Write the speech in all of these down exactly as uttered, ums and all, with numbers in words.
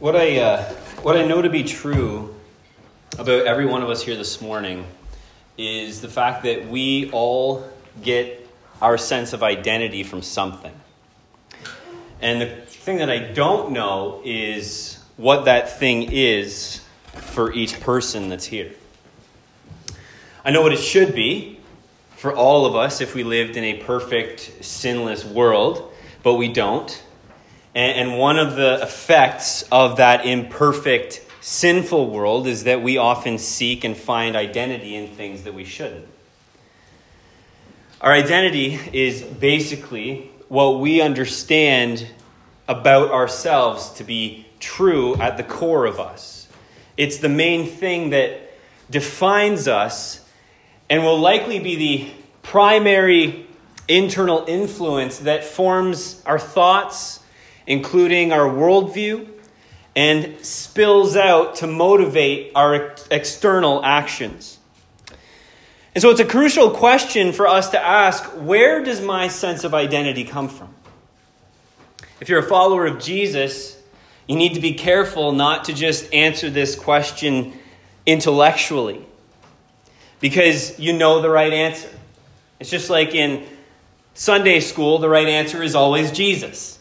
What I uh, what I know to be true about every one of us here this morning is the fact that we all get our sense of identity from something. And the thing that I don't know is what that thing is for each person that's here. I know what it should be for all of us if we lived in a perfect, sinless world, but we don't. And one of the effects of that imperfect, sinful world is that we often seek and find identity in things that we shouldn't. Our identity is basically what we understand about ourselves to be true at the core of us. It's the main thing that defines us and will likely be the primary internal influence that forms our thoughts, including our worldview, and spills out to motivate our external actions. And so it's a crucial question for us to ask, where does my sense of identity come from? If you're a follower of Jesus, you need to be careful not to just answer this question intellectually, because you know the right answer. It's just like in Sunday school, the right answer is always Jesus.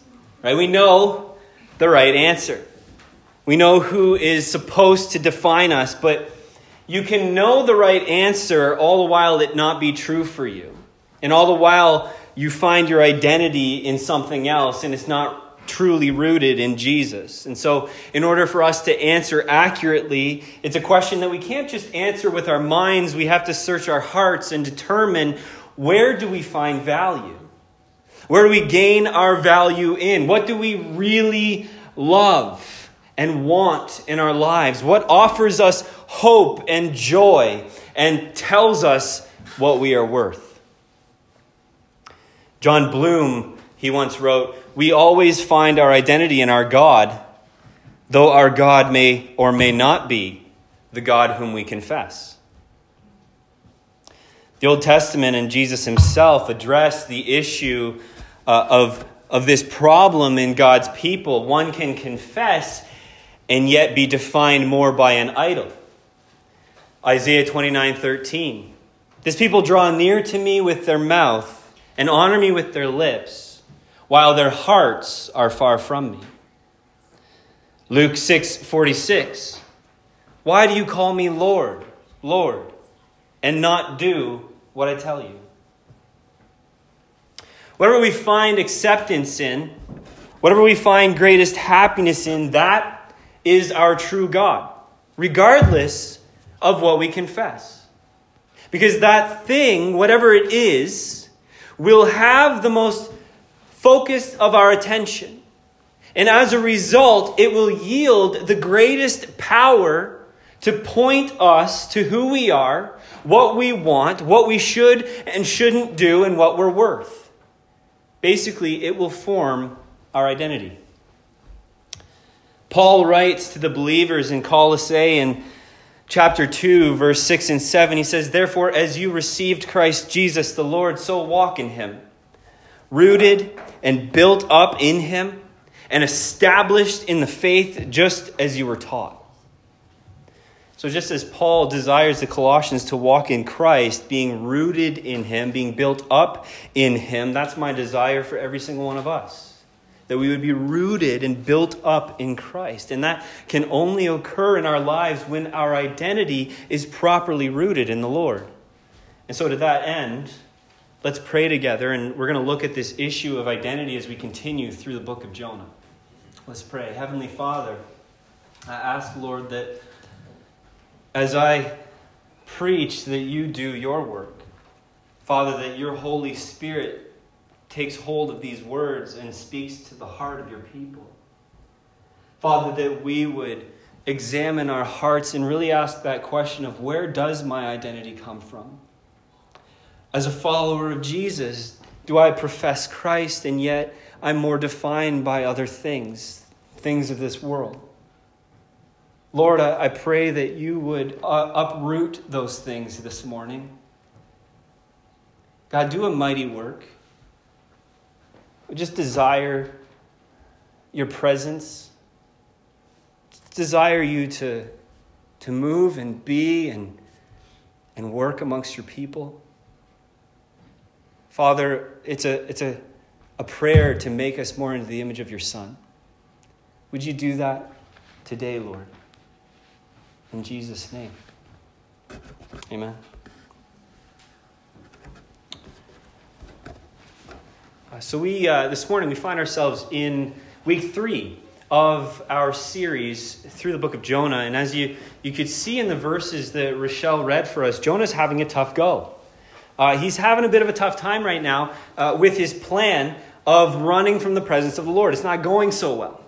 Right? We know the right answer. We know who is supposed to define us, but you can know the right answer all the while it not be true for you. And all the while you find your identity in something else and it's not truly rooted in Jesus. And so in order for us to answer accurately, it's a question that we can't just answer with our minds. We have to search our hearts and determine, where do we find value? Where do we gain our value in? What do we really love and want in our lives? What offers us hope and joy and tells us what we are worth? John Bloom, he once wrote, "We always find our identity in our God, though our God may or may not be the God whom we confess." The Old Testament and Jesus himself address the issue uh, of, of this problem in God's people. One can confess and yet be defined more by an idol. Isaiah twenty-nine thirteen. "This people draw near to me with their mouth and honor me with their lips, while their hearts are far from me." Luke six forty-six. "Why do you call me Lord, Lord, and not do what I tell you?" Whatever we find acceptance in, whatever we find greatest happiness in, that is our true God, regardless of what we confess. Because that thing, whatever it is, will have the most focus of our attention. And as a result, it will yield the greatest power to point us to who we are, what we want, what we should and shouldn't do, and what we're worth. Basically, it will form our identity. Paul writes to the believers in Colossae in chapter two, verse six and seven. He says, "Therefore, as you received Christ Jesus the Lord, so walk in him, rooted and built up in him, and established in the faith just as you were taught." So just as Paul desires the Colossians to walk in Christ, being rooted in him, being built up in him, that's my desire for every single one of us, that we would be rooted and built up in Christ. And that can only occur in our lives when our identity is properly rooted in the Lord. And so to that end, let's pray together, and we're going to look at this issue of identity as we continue through the book of Jonah. Let's pray. Heavenly Father, I ask, Lord, that as I preach, that you do your work. Father, that your Holy Spirit takes hold of these words and speaks to the heart of your people. Father, that we would examine our hearts and really ask that question of, where does my identity come from? As a follower of Jesus, do I profess Christ and yet I'm more defined by other things, things of this world? Lord, I pray that you would uproot those things this morning. God, do a mighty work. We just desire your presence. desire you to, to move and be and, and work amongst your people. Father, it's a it's a, a prayer to make us more into the image of your Son. Would you do that today, Lord? In Jesus' name. Amen. Uh, so we, uh, this morning, we find ourselves in week three of our series through the book of Jonah. And as you, you could see in the verses that Rochelle read for us, Jonah's having a tough go. Uh, he's having a bit of a tough time right now uh, with his plan of running from the presence of the Lord. It's not going so well.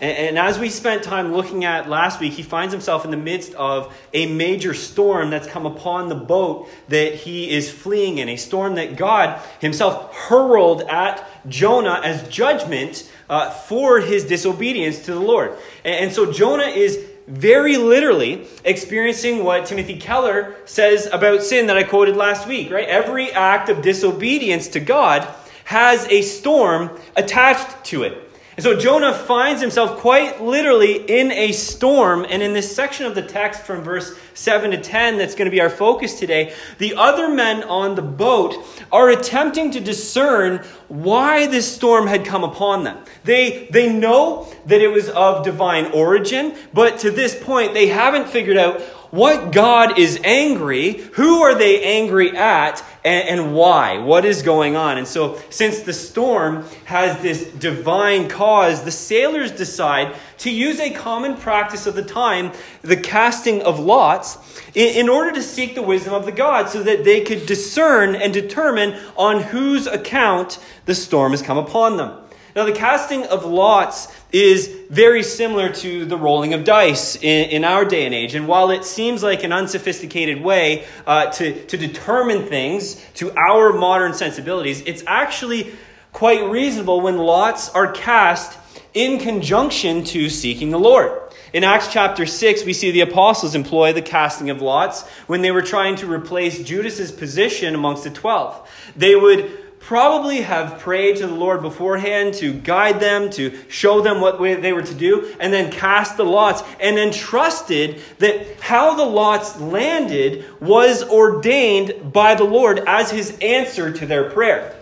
And as we spent time looking at last week, he finds himself in the midst of a major storm that's come upon the boat that he is fleeing in. A storm that God himself hurled at Jonah as judgment uh, for his disobedience to the Lord. And so Jonah is very literally experiencing what Timothy Keller says about sin that I quoted last week, right? Every act of disobedience to God has a storm attached to it. And so Jonah finds himself quite literally in a storm. And in this section of the text from verse seven to ten, that's going to be our focus today, the other men on the boat are attempting to discern why this storm had come upon them. They, they know that it was of divine origin, but to this point, they haven't figured out what God is angry, who are they angry at, and, and why? What is going on? And so, since the storm has this divine cause, the sailors decide to use a common practice of the time, the casting of lots, in, in order to seek the wisdom of the gods so that they could discern and determine on whose account the storm has come upon them. Now, the casting of lots is very similar to the rolling of dice in, in our day and age. And while it seems like an unsophisticated way uh, to, to determine things to our modern sensibilities, it's actually quite reasonable when lots are cast in conjunction to seeking the Lord. In Acts chapter six, we see the apostles employ the casting of lots when they were trying to replace Judas's position amongst the twelve. They would probably have prayed to the Lord beforehand to guide them, to show them what they were to do, and then cast the lots, and then trusted that how the lots landed was ordained by the Lord as his answer to their prayer.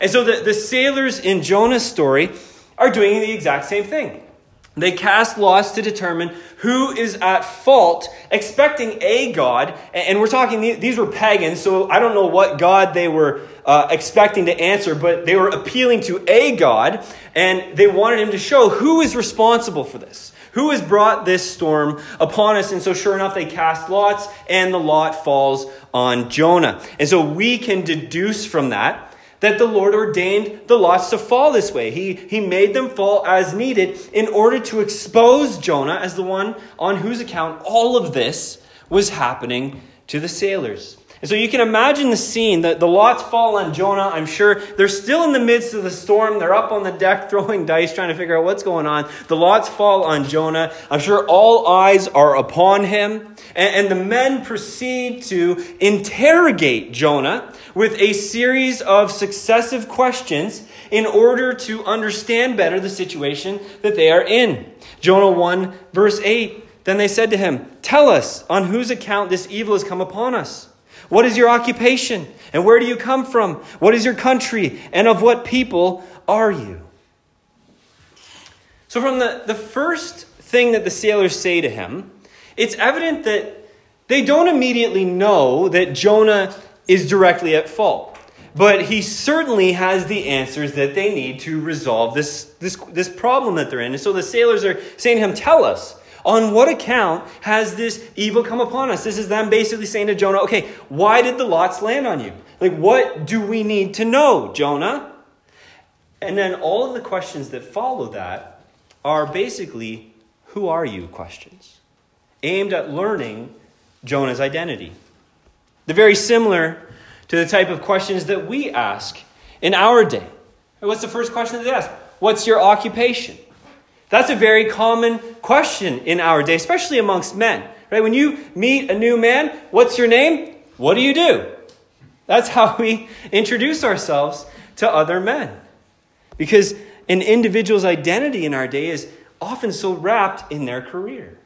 And so the, the sailors in Jonah's story are doing the exact same thing. They cast lots to determine who is at fault, expecting a god. And we're talking, these were pagans, so I don't know what god they were uh, expecting to answer, but they were appealing to a god, and they wanted him to show who is responsible for this, who has brought this storm upon us. And so sure enough, they cast lots, and the lot falls on Jonah. And so we can deduce from that that the Lord ordained the lots to fall this way. He, he made them fall as needed in order to expose Jonah as the one on whose account all of this was happening to the sailors. And so you can imagine the scene. The, the lots fall on Jonah, I'm sure. They're still in the midst of the storm. They're up on the deck throwing dice, trying to figure out what's going on. The lots fall on Jonah. I'm sure all eyes are upon him. And, and the men proceed to interrogate Jonah with a series of successive questions in order to understand better the situation that they are in. Jonah one, verse eight, then they said to him, "Tell us on whose account this evil has come upon us. What is your occupation? And where do you come from? What is your country? And of what people are you?" So from the, the first thing that the sailors say to him, it's evident that they don't immediately know that Jonah is directly at fault, but he certainly has the answers that they need to resolve this, this, this problem that they're in. And so the sailors are saying to him, "Tell us, on what account has this evil come upon us?" This is them basically saying to Jonah, "Okay, why did the lots land on you? Like, what do we need to know, Jonah?" And then all of the questions that follow that are basically who are you questions aimed at learning Jonah's identity. They're very similar to the type of questions that we ask in our day. What's the first question that they ask? What's your occupation? That's a very common question in our day, especially amongst men. Right? When you meet a new man, what's your name? What do you do? That's how we introduce ourselves to other men. Because an individual's identity in our day is often so wrapped in their career.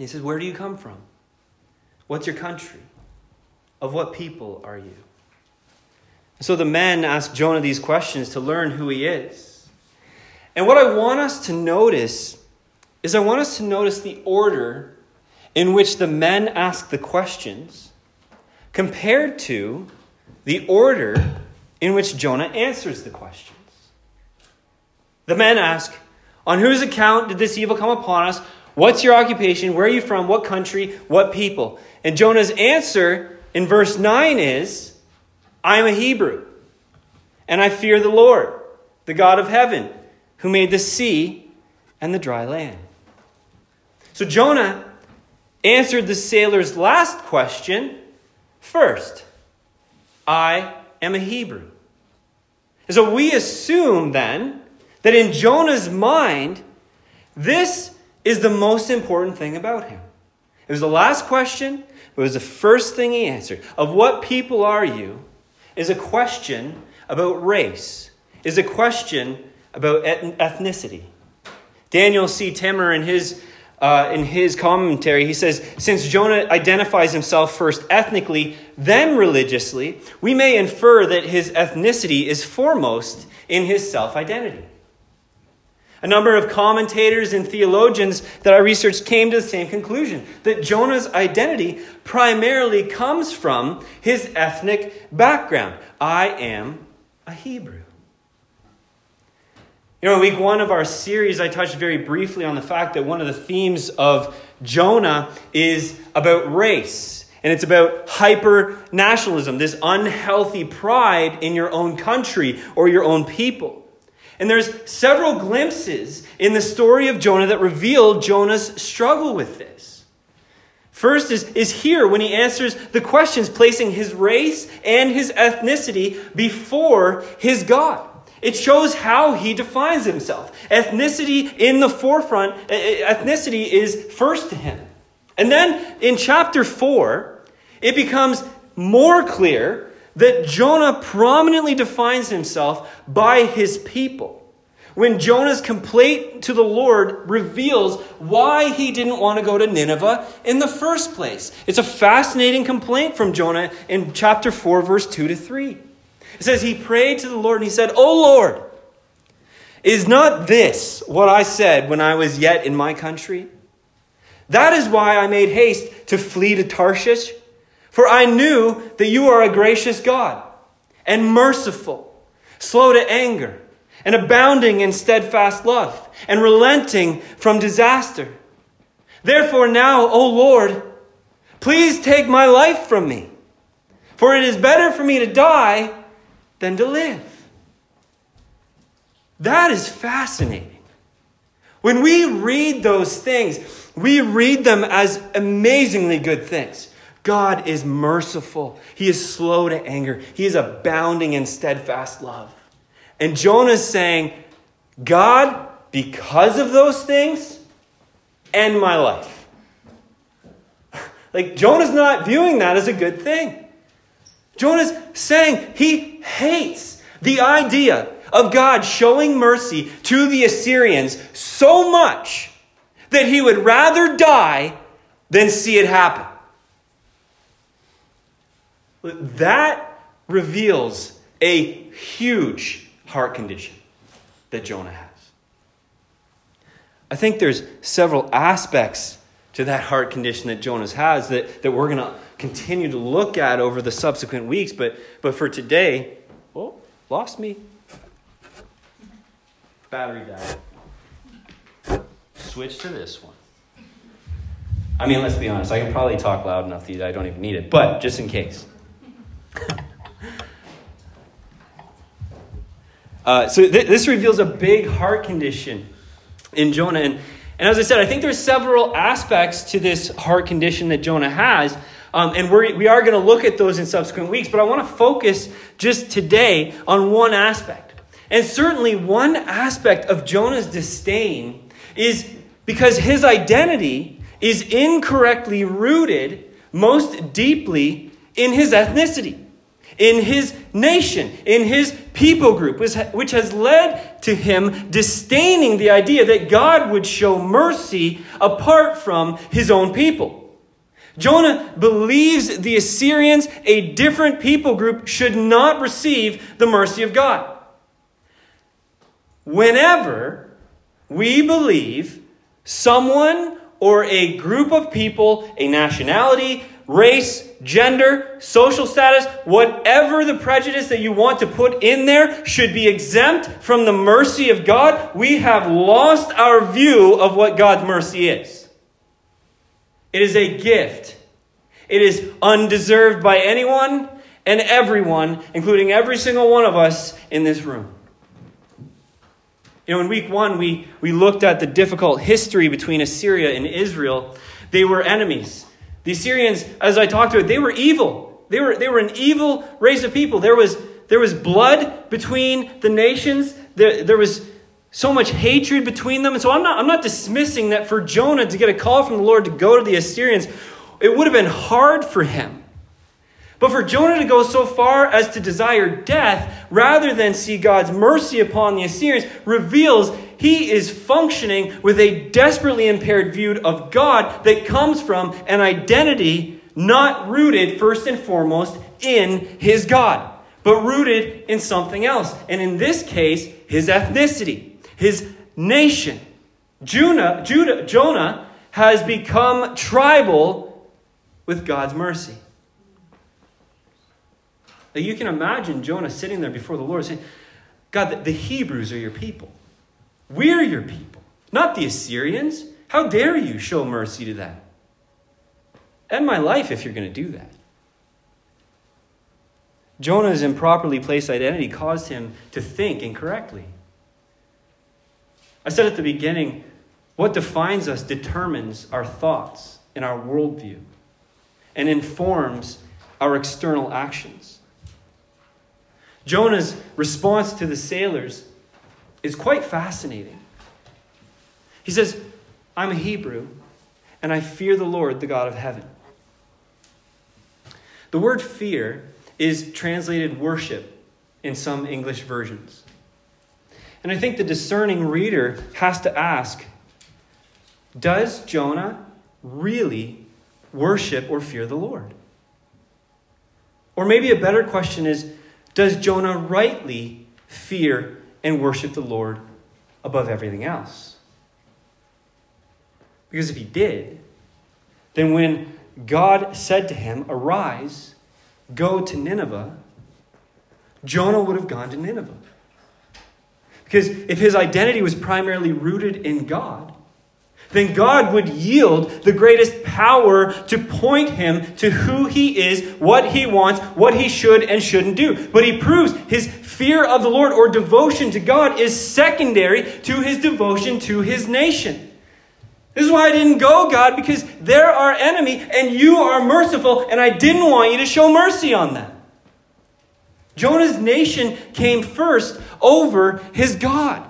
He says, where do you come from? What's your country? Of what people are you? So the men ask Jonah these questions to learn who he is. And what I want us to notice is I want us to notice the order in which the men ask the questions compared to the order in which Jonah answers the questions. The men ask, on whose account did this evil come upon us? What's your occupation? Where are you from? What country? What people? And Jonah's answer in verse nine is, I am a Hebrew, and I fear the Lord, the God of heaven, who made the sea and the dry land. So Jonah answered the sailor's last question first. I am a Hebrew. And so we assume then that in Jonah's mind, this is the most important thing about him. It was the last question, but it was the first thing he answered. Of what people are you is a question about race, is a question about ethnicity. Daniel C. Temer, in his, uh, in his commentary, he says, since Jonah identifies himself first ethnically, then religiously, we may infer that his ethnicity is foremost in his self-identity. A number of commentators and theologians that I researched came to the same conclusion, that Jonah's identity primarily comes from his ethnic background. I am a Hebrew. You know, in week one of our series, I touched very briefly on the fact that one of the themes of Jonah is about race. And it's about hyper-nationalism, this unhealthy pride in your own country or your own people. And there's several glimpses in the story of Jonah that reveal Jonah's struggle with this. First is, is here when he answers the questions, placing his race and his ethnicity before his God. It shows how he defines himself. Ethnicity in the forefront, ethnicity is first to him. And then in chapter four, it becomes more clear that Jonah prominently defines himself by his people, when Jonah's complaint to the Lord reveals why he didn't want to go to Nineveh in the first place. It's a fascinating complaint from Jonah in chapter four, verse two to three. It says, he prayed to the Lord and he said, O Lord, is not this what I said when I was yet in my country? That is why I made haste to flee to Tarshish. For I knew that you are a gracious God and merciful, slow to anger and abounding in steadfast love and relenting from disaster. Therefore now, O Lord, please take my life from me, for it is better for me to die than to live. That is fascinating. When we read those things, we read them as amazingly good things. God is merciful. He is slow to anger. He is abounding in steadfast love. And Jonah is saying, God, because of those things, end my life. Like, Jonah's not viewing that as a good thing. Jonah's saying he hates the idea of God showing mercy to the Assyrians so much that he would rather die than see it happen. That reveals a huge heart condition that Jonah has. I think there's several aspects to that heart condition that Jonah has that, that we're going to continue to look at over the subsequent weeks. But, but for today, oh, lost me. Battery died. Switch to this one. I mean, let's be honest. I can probably talk loud enough that I don't even need it. But just in case. Uh, so th- this reveals a big heart condition in Jonah. And, and as I said, I think there's several aspects to this heart condition that Jonah has. Um, and we're, we are going to look at those in subsequent weeks. But I want to focus just today on one aspect. And certainly one aspect of Jonah's disdain is because his identity is incorrectly rooted most deeply in his ethnicity. in his nation, in his people group, which has led to him disdaining the idea that God would show mercy apart from his own people. Jonah believes the Assyrians, a different people group, should not receive the mercy of God. Whenever we believe someone or a group of people, a nationality, race, gender, social status, whatever the prejudice that you want to put in there should be exempt from the mercy of God, we have lost our view of what God's mercy is. It is a gift. It is undeserved by anyone and everyone, including every single one of us in this room. You know, in week one, we, we looked at the difficult history between Assyria and Israel. They were enemies. The Assyrians, as I talked about, they were evil. They were, they were an evil race of people. There was, there was blood between the nations. There, there was so much hatred between them. And so I'm not, I'm not dismissing that for Jonah to get a call from the Lord to go to the Assyrians, it would have been hard for him. But for Jonah to go so far as to desire death rather than see God's mercy upon the Assyrians reveals he is functioning with a desperately impaired view of God that comes from an identity not rooted first and foremost in his God, but rooted in something else. And in this case, his ethnicity, his nation. Jonah, Judah, Jonah has become tribal with God's mercy. Now you can imagine Jonah sitting there before the Lord saying, God, the Hebrews are your people. We're your people, not the Assyrians. How dare you show mercy to them? End my life if you're going to do that. Jonah's improperly placed identity caused him to think incorrectly. I said at the beginning, what defines us determines our thoughts and our worldview and informs our external actions. Jonah's response to the sailors is quite fascinating. He says, I'm a Hebrew, and I fear the Lord, the God of heaven. The word fear is translated worship in some English versions. And I think the discerning reader has to ask, does Jonah really worship or fear the Lord? Or maybe a better question is, does Jonah rightly fear and worship the Lord above everything else? Because if he did, then when God said to him, arise, go to Nineveh, Jonah would have gone to Nineveh. Because if his identity was primarily rooted in God, then God would yield the greatest power to point him to who he is, what he wants, what he should and shouldn't do. But he proves his fear of the Lord or devotion to God is secondary to his devotion to his nation. This is why I didn't go, God, because they're our enemy and you are merciful, and I didn't want you to show mercy on them. Jonah's nation came first over his God.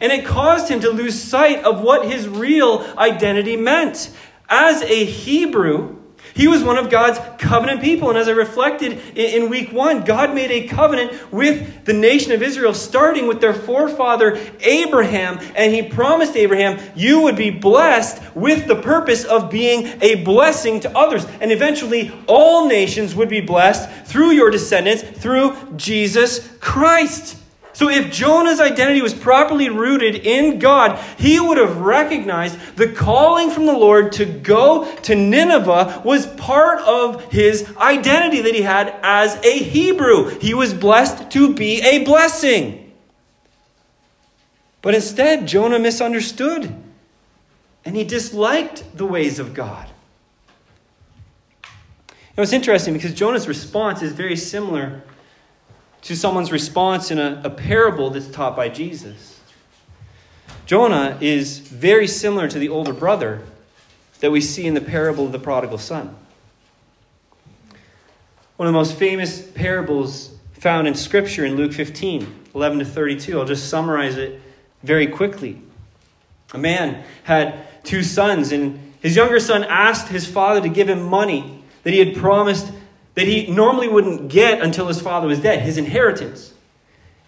And it caused him to lose sight of what his real identity meant. As a Hebrew, he was one of God's covenant people. And as I reflected in week one, God made a covenant with the nation of Israel, starting with their forefather Abraham. And he promised Abraham, you would be blessed with the purpose of being a blessing to others. And eventually all nations would be blessed through your descendants, through Jesus Christ. So if Jonah's identity was properly rooted in God, he would have recognized the calling from the Lord to go to Nineveh was part of his identity that he had as a Hebrew. He was blessed to be a blessing. But instead, Jonah misunderstood and he disliked the ways of God. Now it's interesting because Jonah's response is very similar to someone's response in a, a parable that's taught by Jesus. Jonah is very similar to the older brother that we see in the parable of the prodigal son. One of the most famous parables found in Scripture in Luke fifteen, eleven to thirty-two. I'll just summarize it very quickly. A man had two sons, and his younger son asked his father to give him money that he had promised that he normally wouldn't get until his father was dead, his inheritance.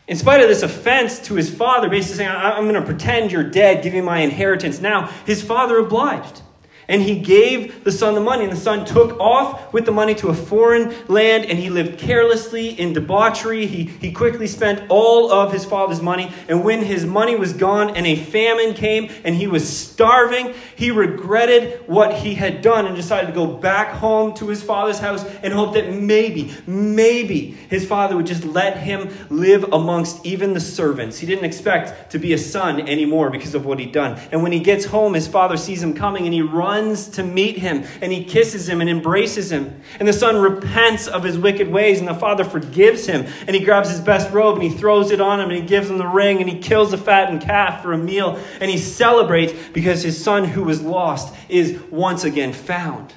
In spite of this offense to his father, basically saying, I'm going to pretend you're dead, give me my inheritance now, his father obliged. And he gave the son the money, and the son took off with the money to a foreign land, and he lived carelessly in debauchery. He, he quickly spent all of his father's money, and when his money was gone and a famine came and he was starving, he regretted what he had done and decided to go back home to his father's house and hope that maybe, maybe his father would just let him live amongst even the servants. He didn't expect to be a son anymore because of what he'd done. And when he gets home, his father sees him coming and he runs to meet him, and he kisses him and embraces him. And the son repents of his wicked ways, and the father forgives him, and he grabs his best robe and he throws it on him, and he gives him the ring, and he kills a fattened calf for a meal, and he celebrates because his son who was lost is once again found.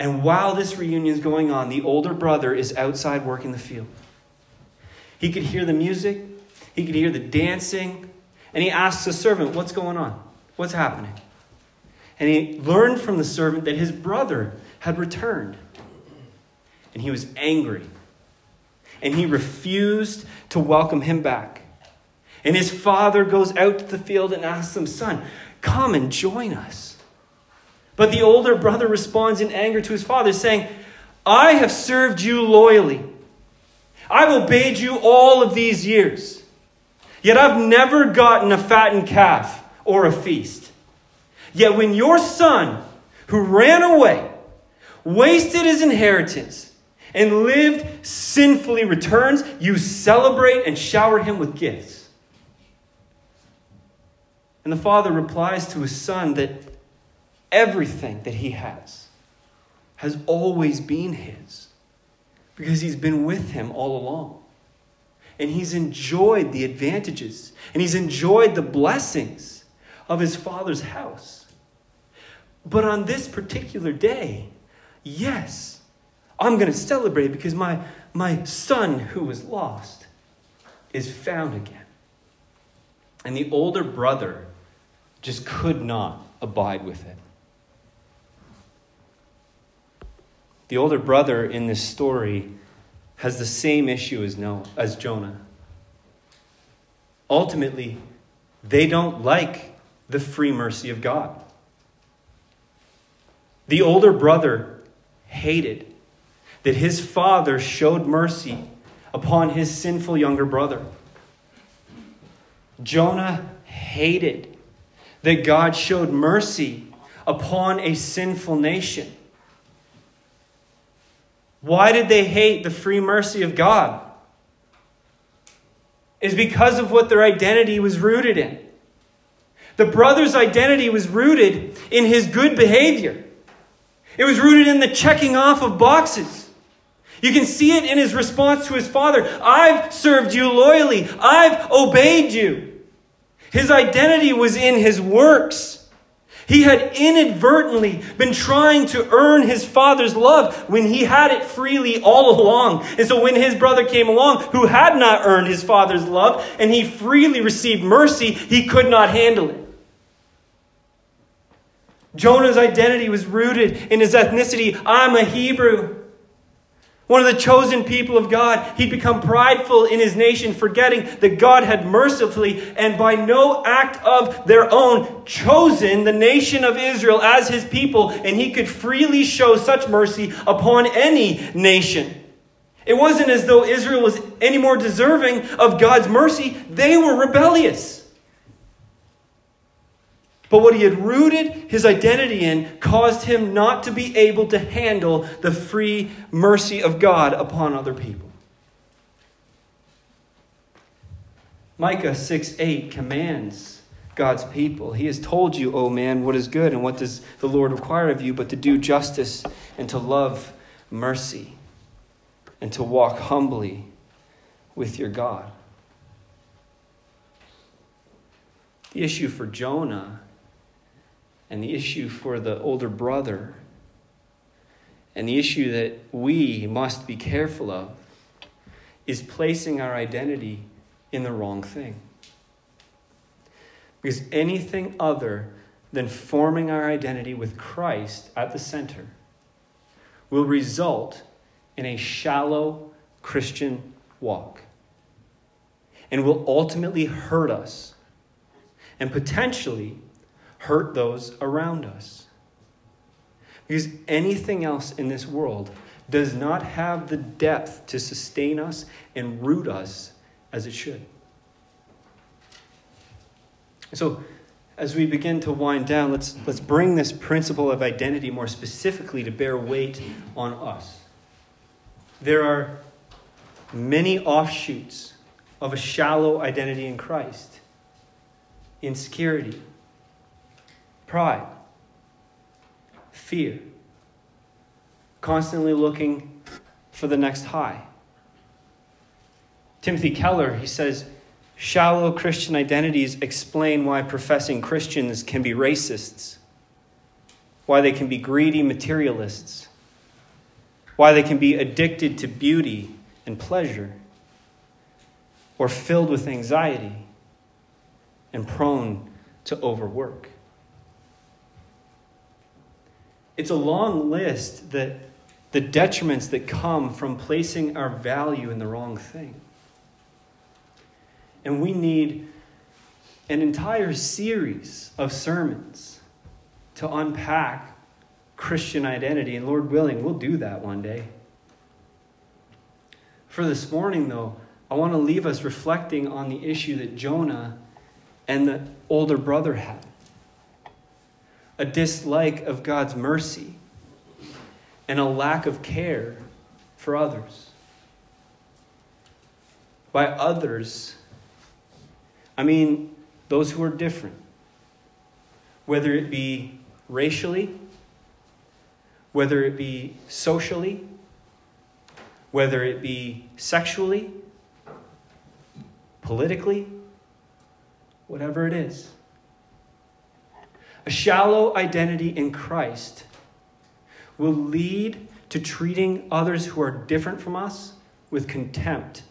And while this reunion is going on, the older brother is outside working the field. He could hear the music, he could hear the dancing, and he asks the servant, what's going on? What's happening? And he learned from the servant that his brother had returned. And he was angry. And he refused to welcome him back. And his father goes out to the field and asks him, son, come and join us. But the older brother responds in anger to his father, saying, I have served you loyally. I've obeyed you all of these years. Yet I've never gotten a fattened calf or a feast. Yet when your son, who ran away, wasted his inheritance, and lived sinfully returns, you celebrate and shower him with gifts. And the father replies to his son that everything that he has has always been his, because he's been with him all along. And he's enjoyed the advantages, and he's enjoyed the blessings of his father's house. But on this particular day, yes, I'm going to celebrate because my, my son who was lost is found again. And the older brother just could not abide with it. The older brother in this story has the same issue as Noah, as Jonah. Ultimately, they don't like the free mercy of God. The older brother hated that his father showed mercy upon his sinful younger brother. Jonah hated that God showed mercy upon a sinful nation. Why did they hate the free mercy of God? It's because of what their identity was rooted in. The brother's identity was rooted in his good behavior. It was rooted in the checking off of boxes. You can see it in his response to his father. I've served you loyally. I've obeyed you. His identity was in his works. He had inadvertently been trying to earn his father's love when he had it freely all along. And so when his brother came along who had not earned his father's love and he freely received mercy, he could not handle it. Jonah's identity was rooted in his ethnicity. I'm a Hebrew, one of the chosen people of God. He'd become prideful in his nation, forgetting that God had mercifully and by no act of their own chosen the nation of Israel as his people, and he could freely show such mercy upon any nation. It wasn't as though Israel was any more deserving of God's mercy. They were rebellious. But what he had rooted his identity in caused him not to be able to handle the free mercy of God upon other people. Micah six eight commands God's people. He has told you, O man, what is good and what does the Lord require of you but to do justice and to love mercy and to walk humbly with your God. The issue for Jonah and the issue for the older brother, and the issue that we must be careful of, is placing our identity in the wrong thing. Because anything other than forming our identity with Christ at the center will result in a shallow Christian walk and will ultimately hurt us and potentially hurt those around us. Because anything else in this world does not have the depth to sustain us and root us as it should. So, as we begin to wind down, let's let's bring this principle of identity more specifically to bear weight on us. There are many offshoots of a shallow identity in Christ. Insecurity, pride, fear, constantly looking for the next high. Timothy Keller, he says, shallow Christian identities explain why professing Christians can be racists, why they can be greedy materialists, why they can be addicted to beauty and pleasure, or filled with anxiety and prone to overwork. It's a long list that the detriments that come from placing our value in the wrong thing. And we need an entire series of sermons to unpack Christian identity. And Lord willing, we'll do that one day. For this morning, though, I want to leave us reflecting on the issue that Jonah and the older brother had. A dislike of God's mercy and a lack of care for others. By others, I mean those who are different, whether it be racially, whether it be socially, whether it be sexually, politically, whatever it is. A shallow identity in Christ will lead to treating others who are different from us with contempt,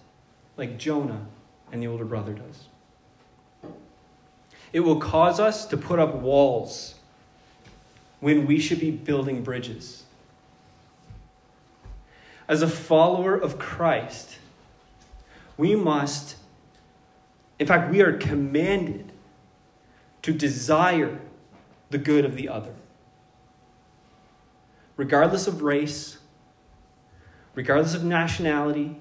like Jonah and the older brother does. It will cause us to put up walls when we should be building bridges. As a follower of Christ, we must, in fact, we are commanded to desire the good of the other. Regardless of race, regardless of nationality,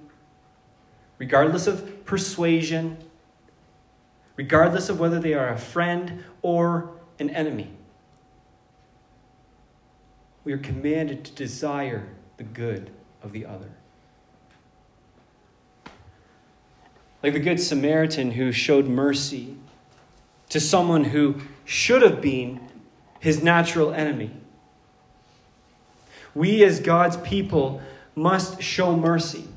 regardless of persuasion, regardless of whether they are a friend or an enemy. We are commanded to desire the good of the other. Like the Good Samaritan who showed mercy to someone who should have been his natural enemy. We as God's people must show mercy.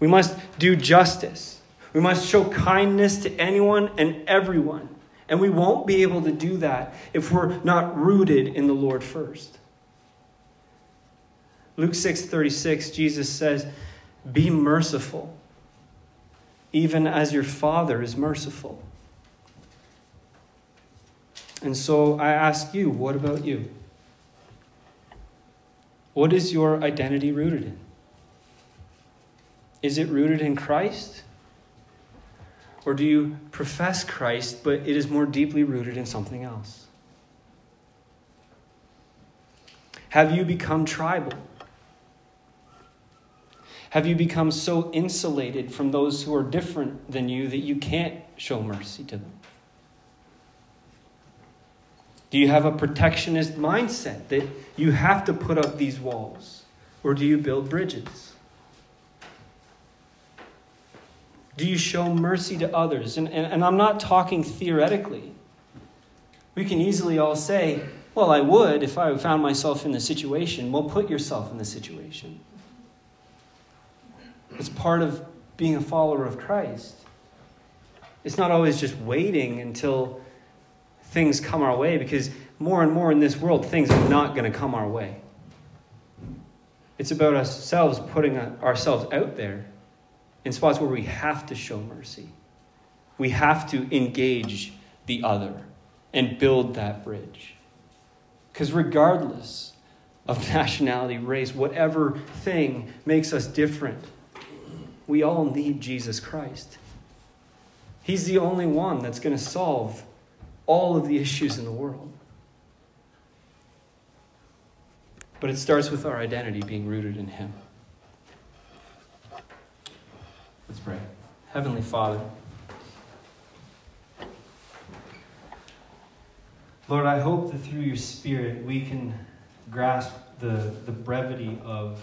We must do justice. We must show kindness to anyone and everyone. And we won't be able to do that if we're not rooted in the Lord first. Luke six thirty-six, Jesus says, "Be merciful, even as your Father is merciful." And so I ask you, what about you? What is your identity rooted in? Is it rooted in Christ? Or do you profess Christ, but it is more deeply rooted in something else? Have you become tribal? Have you become so insulated from those who are different than you that you can't show mercy to them? Do you have a protectionist mindset that you have to put up these walls? Or do you build bridges? Do you show mercy to others? And, and, and I'm not talking theoretically. We can easily all say, well, I would if I found myself in the situation. Well, put yourself in the situation. It's part of being a follower of Christ. It's not always just waiting until things come our way, because more and more in this world, things are not going to come our way. It's about ourselves putting ourselves out there. In spots where we have to show mercy. We have to engage the other and build that bridge. Because regardless of nationality, race, whatever thing makes us different. We all need Jesus Christ. He's the only one that's going to solve all of the issues in the world. But it starts with our identity being rooted in Him. Let's pray. Heavenly Father, Lord, I hope that through your Spirit we can grasp the, the brevity of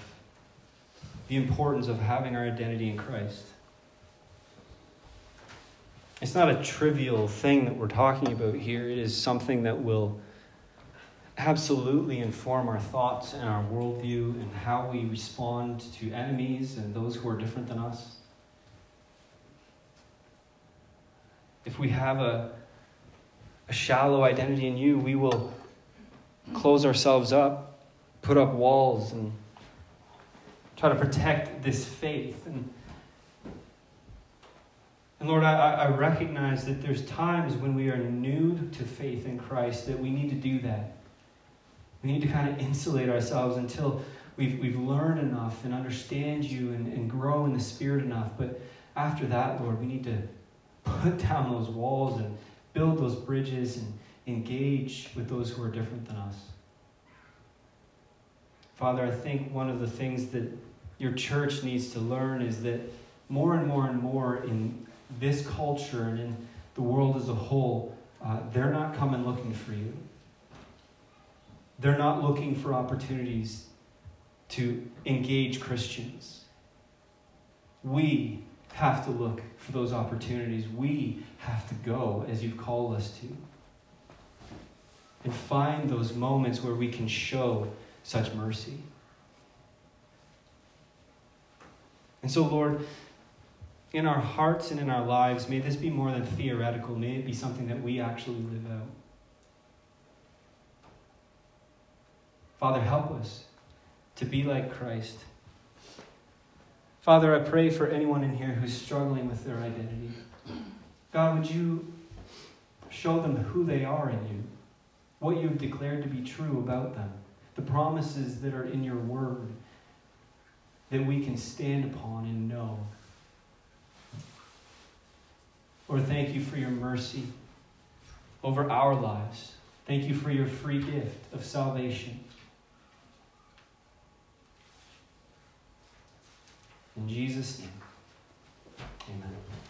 the importance of having our identity in Christ. It's not a trivial thing that we're talking about here. It is something that will absolutely inform our thoughts and our worldview and how we respond to enemies and those who are different than us. If we have a, a shallow identity in you, we will close ourselves up, put up walls, and try to protect this faith. And And Lord, I, I recognize that there's times when we are new to faith in Christ that we need to do that. We need to kind of insulate ourselves until we've we've learned enough and understand you and, and grow in the Spirit enough. But after that, Lord, we need to put down those walls and build those bridges and engage with those who are different than us. Father, I think one of the things that your church needs to learn is that more and more and more in this culture and in the world as a whole, uh, they're not coming looking for you. They're not looking for opportunities to engage Christians. We have to look for those opportunities. We have to go as you've called us to and find those moments where we can show such mercy. And so, Lord, in our hearts and in our lives, may this be more than theoretical. May it be something that we actually live out. Father, help us to be like Christ. Father, I pray for anyone in here who's struggling with their identity. God, would you show them who they are in you, what you've declared to be true about them, the promises that are in your word that we can stand upon and know. Lord, thank you for your mercy over our lives. Thank you for your free gift of salvation. In Jesus' name, amen.